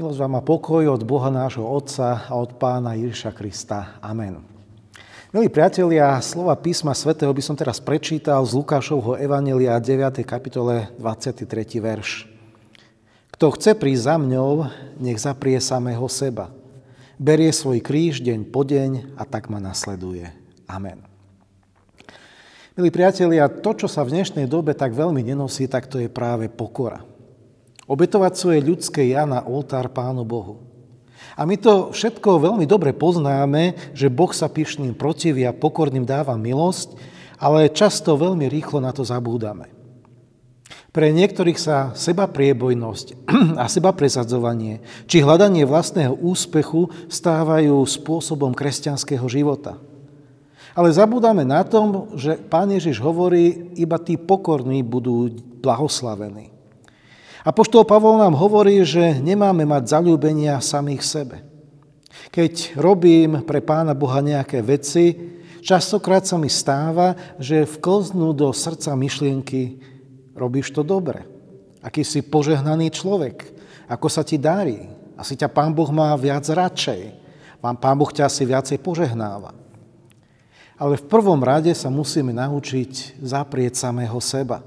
Milosť vám a pokoj od Boha nášho Otca a od Pána Ježiša Krista. Amen. Milí priatelia, slova písma svätého by som teraz prečítal z Lukášovho evanjelia 9. kapitole 23. verš. Kto chce prísť za mňou, nech zaprie samého seba. Berie svoj kríž deň po deň a tak ma nasleduje. Amen. Milí priatelia, to, čo sa v dnešnej dobe tak veľmi nenosí, tak to je práve pokora. Obetovať svoje ľudské ja na oltár Pánu Bohu. A my to všetko veľmi dobre poznáme, že Boh sa pyšným protiví a pokorným dáva milosť, ale často veľmi rýchlo na to zabúdame. Pre niektorých sa sebapriebojnosť a sebapresadzovanie či hľadanie vlastného úspechu stávajú spôsobom kresťanského života. Ale zabúdame na tom, že Pán Ježiš hovorí, iba tí pokorní budú blahoslavení. Apoštol Pavol nám hovorí, že nemáme mať zaľúbenia samých sebe. Keď robím pre Pána Boha nejaké veci, častokrát sa mi stáva, že vklznú do srdca myšlienky, robíš to dobre, aký si požehnaný človek, ako sa ti darí, asi ťa Pán Boh má viac radšej, Pán Boh ťa asi viacej požehnáva. Ale v prvom rade sa musíme naučiť zaprieť samého seba.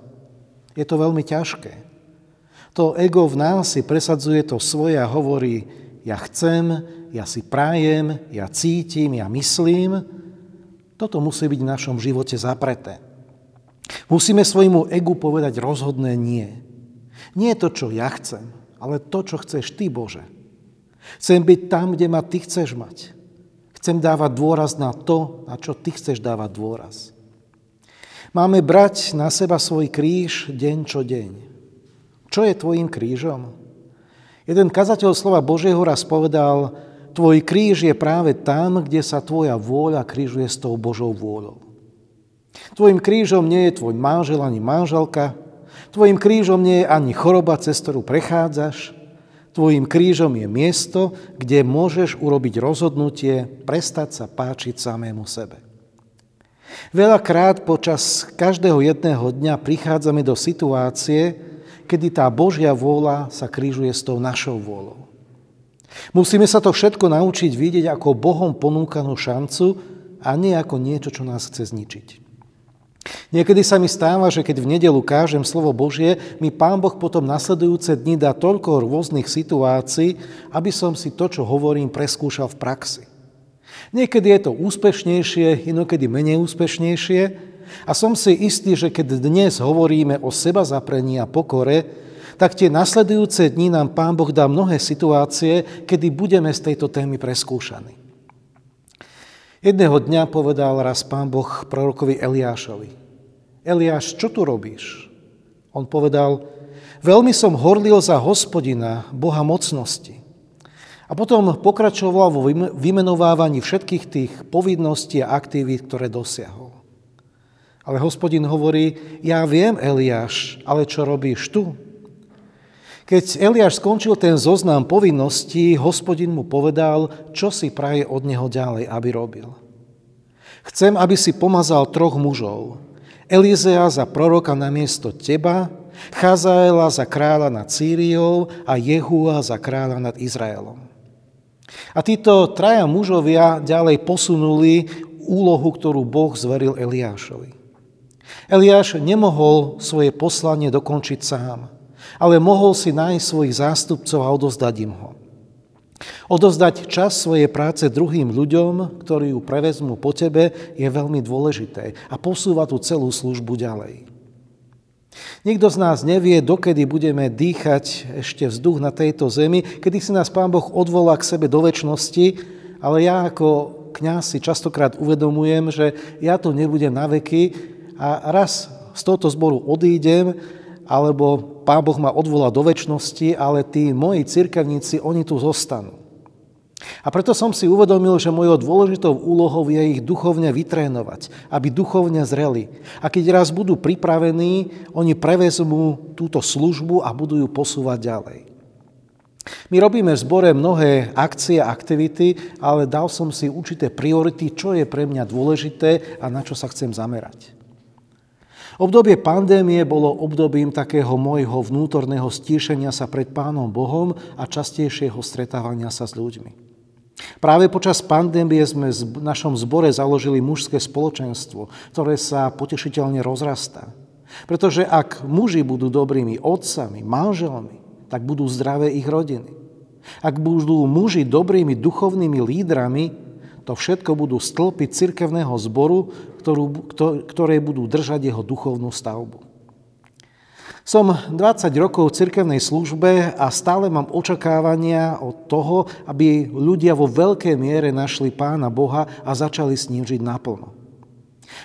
Je to veľmi ťažké. To ego v nás si presadzuje to svoje a hovorí, ja chcem, ja si prajem, ja cítim, ja myslím. Toto musí byť v našom živote zapreté. Musíme svojmu egu povedať rozhodné nie. Nie to, čo ja chcem, ale to, čo chceš ty, Bože. Chcem byť tam, kde ma ty chceš mať. Chcem dávať dôraz na to, na čo ty chceš dávať dôraz. Máme brať na seba svoj kríž deň čo deň. Čo je tvojím krížom? Jeden kazateľ slova Božieho raz povedal, tvoj kríž je práve tam, kde sa tvoja vôľa krížuje s tou Božou vôľou. Tvojim krížom nie je tvoj manžel ani manželka, tvojim krížom nie je ani choroba, cez ktorú prechádzaš, tvojim krížom je miesto, kde môžeš urobiť rozhodnutie prestať sa páčiť samému sebe. Veľakrát počas každého jedného dňa prichádzame do situácie, kedy tá Božia vôľa sa krížuje s tou našou vôľou. Musíme sa to všetko naučiť vidieť ako Bohom ponúkanú šancu a nie ako niečo, čo nás chce zničiť. Niekedy sa mi stáva, že keď v nedeľu kážem slovo Božie, mi Pán Boh potom nasledujúce dni dá toľko rôznych situácií, aby som si to, čo hovorím, preskúšal v praxi. Niekedy je to úspešnejšie, inokedy menej úspešnejšie, a som si istý, že keď dnes hovoríme o sebazaprení a pokore, tak tie nasledujúce dni nám Pán Boh dá mnohé situácie, kedy budeme z tejto témy preskúšaní. Jedného dňa povedal raz Pán Boh prorokovi Eliášovi. Eliáš, čo tu robíš? On povedal, veľmi som horlil za Hospodina, Boha mocnosti. A potom pokračoval vo vymenovávaní všetkých tých povinností a aktivít, ktoré dosiahol. Ale Hospodin hovorí, ja viem, Eliáš, ale čo robíš tu? Keď Eliáš skončil ten zoznam povinností, Hospodin mu povedal, čo si praje od neho ďalej, aby robil. Chcem, aby si pomazal troch mužov. Elizea za proroka namiesto teba, Chazaela za kráľa nad Sýriou a Jehua za kráľa nad Izraelom. A títo traja mužovia ďalej posunuli úlohu, ktorú Boh zveril Eliášovi. Eliáš nemohol svoje poslanie dokončiť sám, ale mohol si nájsť svojich zástupcov a odozdať im ho. Odozdať čas svojej práce druhým ľuďom, ktorí ju prevezmú po tebe, je veľmi dôležité a posúva tú celú službu ďalej. Nikto z nás nevie, dokedy budeme dýchať ešte vzduch na tejto zemi, kedy si nás Pán Boh odvolá k sebe do večnosti, ale ja ako kňaz si častokrát uvedomujem, že ja tu nebudem na veky a raz z tohto zboru odídem, alebo Pán Boh ma odvolá do večnosti, ale tí moji cirkevníci, oni tu zostanú. A preto som si uvedomil, že mojou dôležitou úlohou je ich duchovne vytrénovať, aby duchovne zreli. A keď raz budú pripravení, oni prevezmú túto službu a budú ju posúvať ďalej. My robíme v zbore mnohé akcie a aktivity, ale dal som si určité priority, čo je pre mňa dôležité a na čo sa chcem zamerať. Obdobie pandémie bolo obdobím takého môjho vnútorného stíšenia sa pred Pánom Bohom a častejšieho stretávania sa s ľuďmi. Práve počas pandémie sme v našom zbore založili mužské spoločenstvo, ktoré sa potešiteľne rozrastá. Pretože ak muži budú dobrými otcami, manželmi, tak budú zdravé ich rodiny. Ak budú muži dobrými duchovnými lídrami, to všetko budú stĺpy cirkevného zboru, ktoré budú držať jeho duchovnú stavbu. Som 20 rokov v cirkevnej službe a stále mám očakávania od toho, aby ľudia vo veľkej miere našli Pána Boha a začali s ním žiť naplno.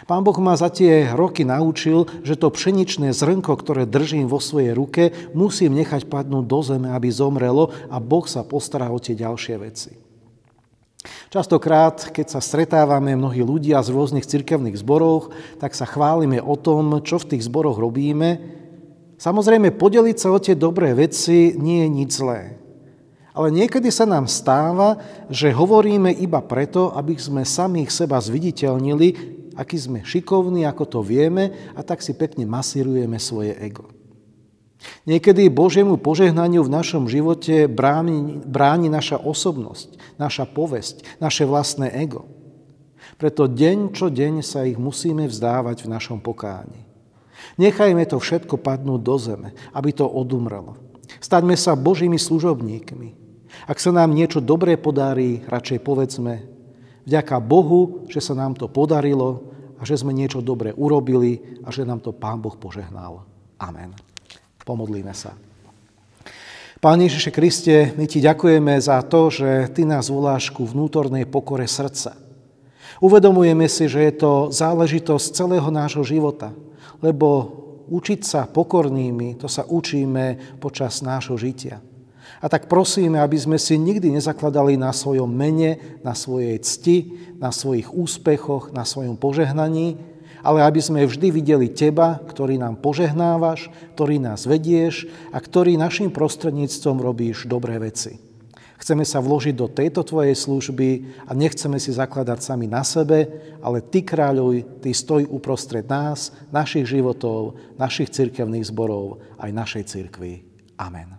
Pán Boh ma za tie roky naučil, že to pšeničné zrnko, ktoré držím vo svojej ruke, musím nechať padnúť do zeme, aby zomrelo, a Boh sa postará o tie ďalšie veci. Častokrát, keď sa stretávame mnohí ľudia z rôznych cirkevných zborov, tak sa chválime o tom, čo v tých zboroch robíme. Samozrejme, podeliť sa o tie dobré veci nie je nič zlé. Ale niekedy sa nám stáva, že hovoríme iba preto, aby sme samých seba zviditeľnili, aký sme šikovní, ako to vieme, a tak si pekne masírujeme svoje ego. Niekedy Božiemu požehnaniu v našom živote bráni naša osobnosť, naša povesť, naše vlastné ego. Preto deň čo deň sa ich musíme vzdávať v našom pokáni. Nechajme to všetko padnúť do zeme, aby to odumrelo. Staňme sa Božími služobníkmi. Ak sa nám niečo dobré podarí, radšej povedzme: vďaka Bohu, že sa nám to podarilo a že sme niečo dobré urobili a že nám to Pán Boh požehnal. Amen. Pomodlíme sa. Pane Ježiši Kriste, my Ti ďakujeme za to, že Ty nás voláš ku vnútornej pokore srdca. Uvedomujeme si, že je to záležitosť celého nášho života, lebo učiť sa pokornými, to sa učíme počas nášho žitia. A tak prosíme, aby sme si nikdy nezakladali na svojom mene, na svojej cti, na svojich úspechoch, na svojom požehnaní, ale aby sme vždy videli Teba, ktorý nám požehnávaš, ktorý nás vedieš a ktorý našim prostredníctvom robíš dobré veci. Chceme sa vložiť do tejto Tvojej služby a nechceme si zakladať sami na sebe, ale Ty kráľuj, Ty stoj uprostred nás, našich životov, našich cirkevných zborov, aj našej cirkvi. Amen.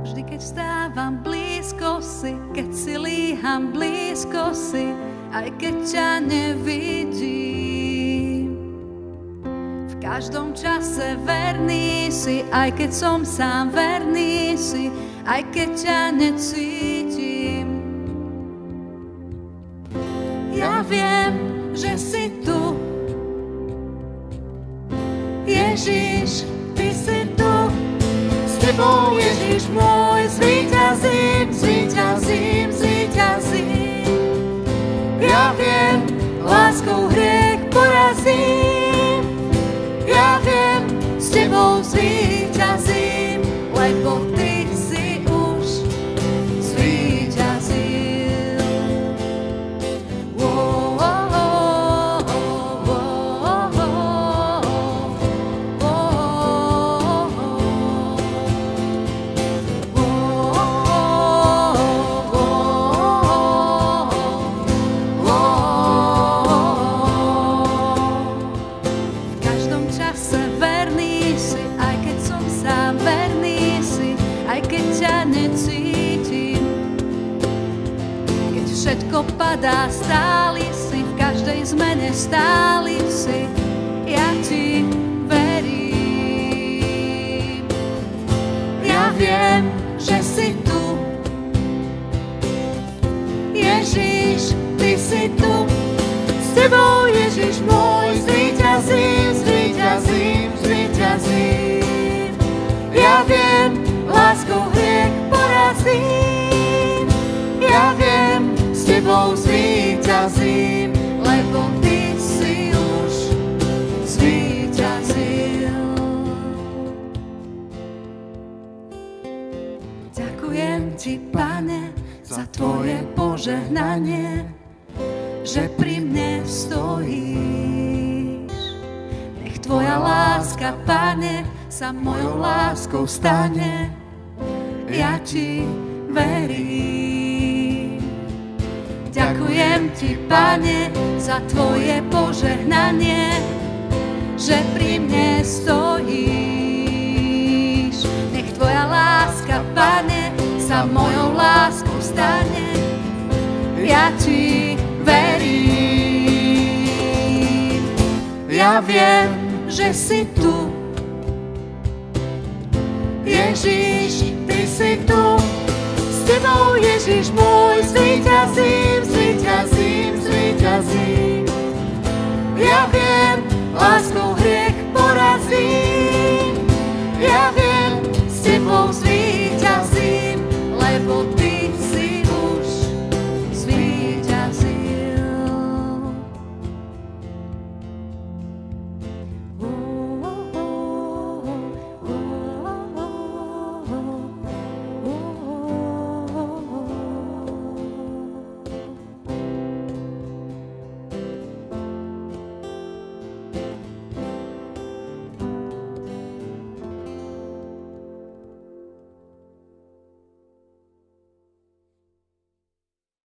Vždy, keď vstávam, blízko si, keď si líham, blízko si, aj keď ťa nevidím. V každom čase verný si, aj keď som sám, verný si, aj keď ťa necítim. Ja viem, že si tu, Ježiš, Ty si tu, s Tebou, Ježiš môj. Zvíťazím, zvíťazím, zvíťazím. Ja viem, láskou hriech porazím. Ja viem, s Tebou zvíťazím, lebo Ty si už zvíťazil. Oh, oh, oh, oh, oh, oh, oh, oh. Všetko padá, stáli si, v každej zmene stáli si, ja Ti verím. Ja viem, že si tu, Ježiš, Ty si tu, s Tebou, Ježiš môj, zvíťazím, zvíťazím, zvíťazím. Ja viem, láskou hriech porazím, ja viem, s Tebou zvíťazím, lebo Ty si už zvíťazil. Ďakujem Ti, Pane, za Tvoje požehnanie, že pri mne stojíš. Nech Tvoja láska, Pane, sa mojou láskou stane, ja Ti verím. Ďakujem Ti, Pane, za Tvoje požehnanie, že pri mne stojíš. Nech Tvoja láska, Pane, sa mojou láskou stane, ja Ti verím. Ja viem, že si tu, Ježiš, Ty si tu. S Tebou, Ježiš môj, zvíťazím, zvíťazím, zvíťazím. Ja viem, láskou hrie